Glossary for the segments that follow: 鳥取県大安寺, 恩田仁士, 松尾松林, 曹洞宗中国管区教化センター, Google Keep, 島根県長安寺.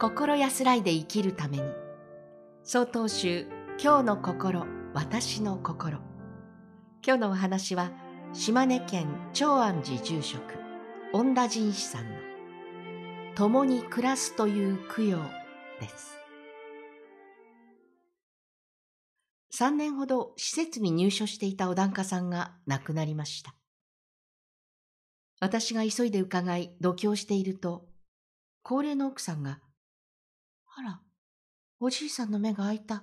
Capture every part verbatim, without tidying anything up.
心安らいで生きるために、曹洞宗今日の心、私の心。今日のお話は、島根県長安寺住職、恩田仁士さんの、共に暮らすという供養です。さんねんほど施設に入所していたお檀家さんが亡くなりました。私が急いで伺い、読経していると、高齢の奥さんが、あら、おじいさんの目が開いた、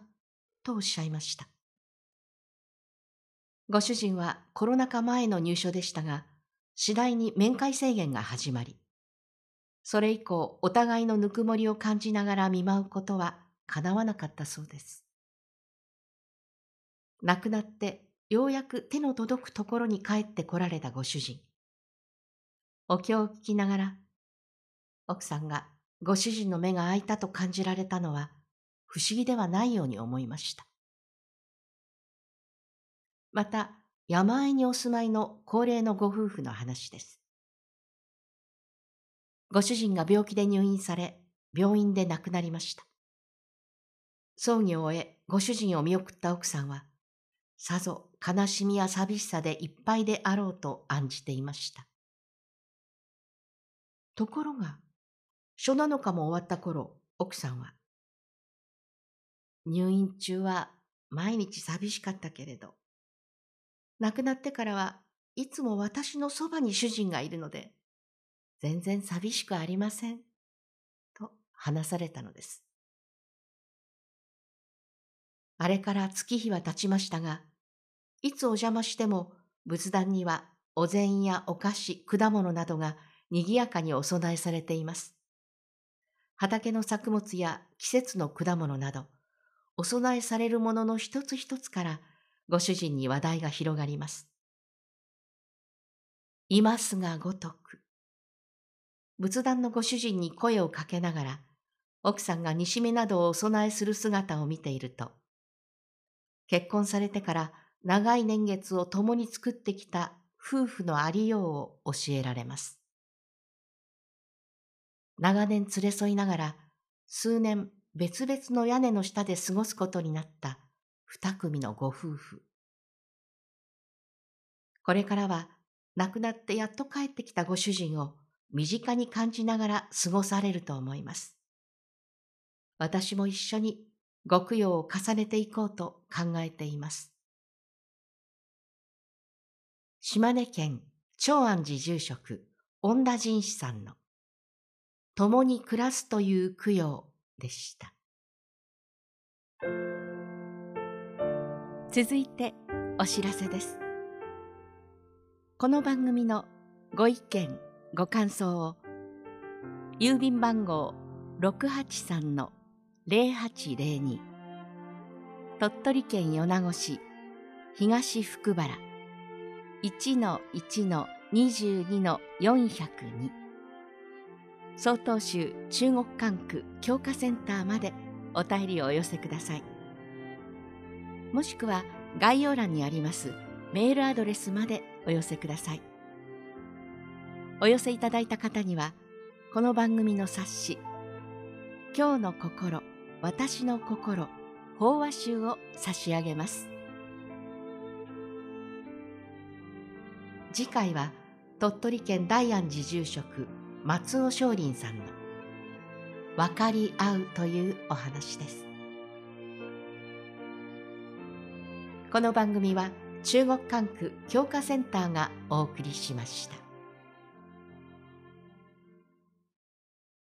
とおっしゃいました。ご主人はコロナ禍前の入所でしたが、次第に面会制限が始まり、それ以降、お互いのぬくもりを感じながら見舞うことは叶わなかったそうです。亡くなって、ようやく手の届くところに帰ってこられたご主人。お経を聞きながら、奥さんがご主人の目が開いたと感じられたのは不思議ではないように思いました。また、山あいにお住まいの高齢のご夫婦の話です。ご主人が病気で入院され、病院で亡くなりました。葬儀を終え、ご主人を見送った奥さんは、さぞ悲しみや寂しさでいっぱいであろうと案じていました。ところが、初七日も終わった頃、奥さんは、入院中は毎日寂しかったけれど、亡くなってからはいつも私のそばに主人がいるので、全然寂しくありません、と話されたのです。あれから月日は経ちましたが、いつお邪魔しても仏壇にはお膳やお菓子、果物などがにぎやかにお供えされています。畑の作物や季節の果物など、お供えされるものの一つ一つからご主人に話題が広がります。いますがごとく。仏壇のご主人に声をかけながら、奥さんが煮しめなどをお供えする姿を見ていると、結婚されてから長い年月を共に作ってきた夫婦のありようを教えられます。長年連れ添いながら、数年別々の屋根の下で過ごすことになった二組のご夫婦。これからは亡くなってやっと帰ってきたご主人を身近に感じながら過ごされると思います。私も一緒にご供養を重ねていこうと考えています。島根県長安寺住職、恩田仁士さんの共に暮らすという供養でした。続いてお知らせです。この番組のご意見、ご感想を郵便番号 ろくはちさんの ぜろはちぜろに 鳥取県米子市東福原 いちのいちのにじゅうにのよんひゃくに 曹洞宗中国管区教化センターまでお便りをお寄せください。もしくは概要欄にありますメールアドレスまでお寄せください。お寄せいただいた方には、この番組の冊子、今日の心、私の心、法話集を差し上げます。次回は、鳥取県大安寺住職、松尾松林さんの、分かり合うというお話です。この番組は、中国管区教化センターがお送りしました。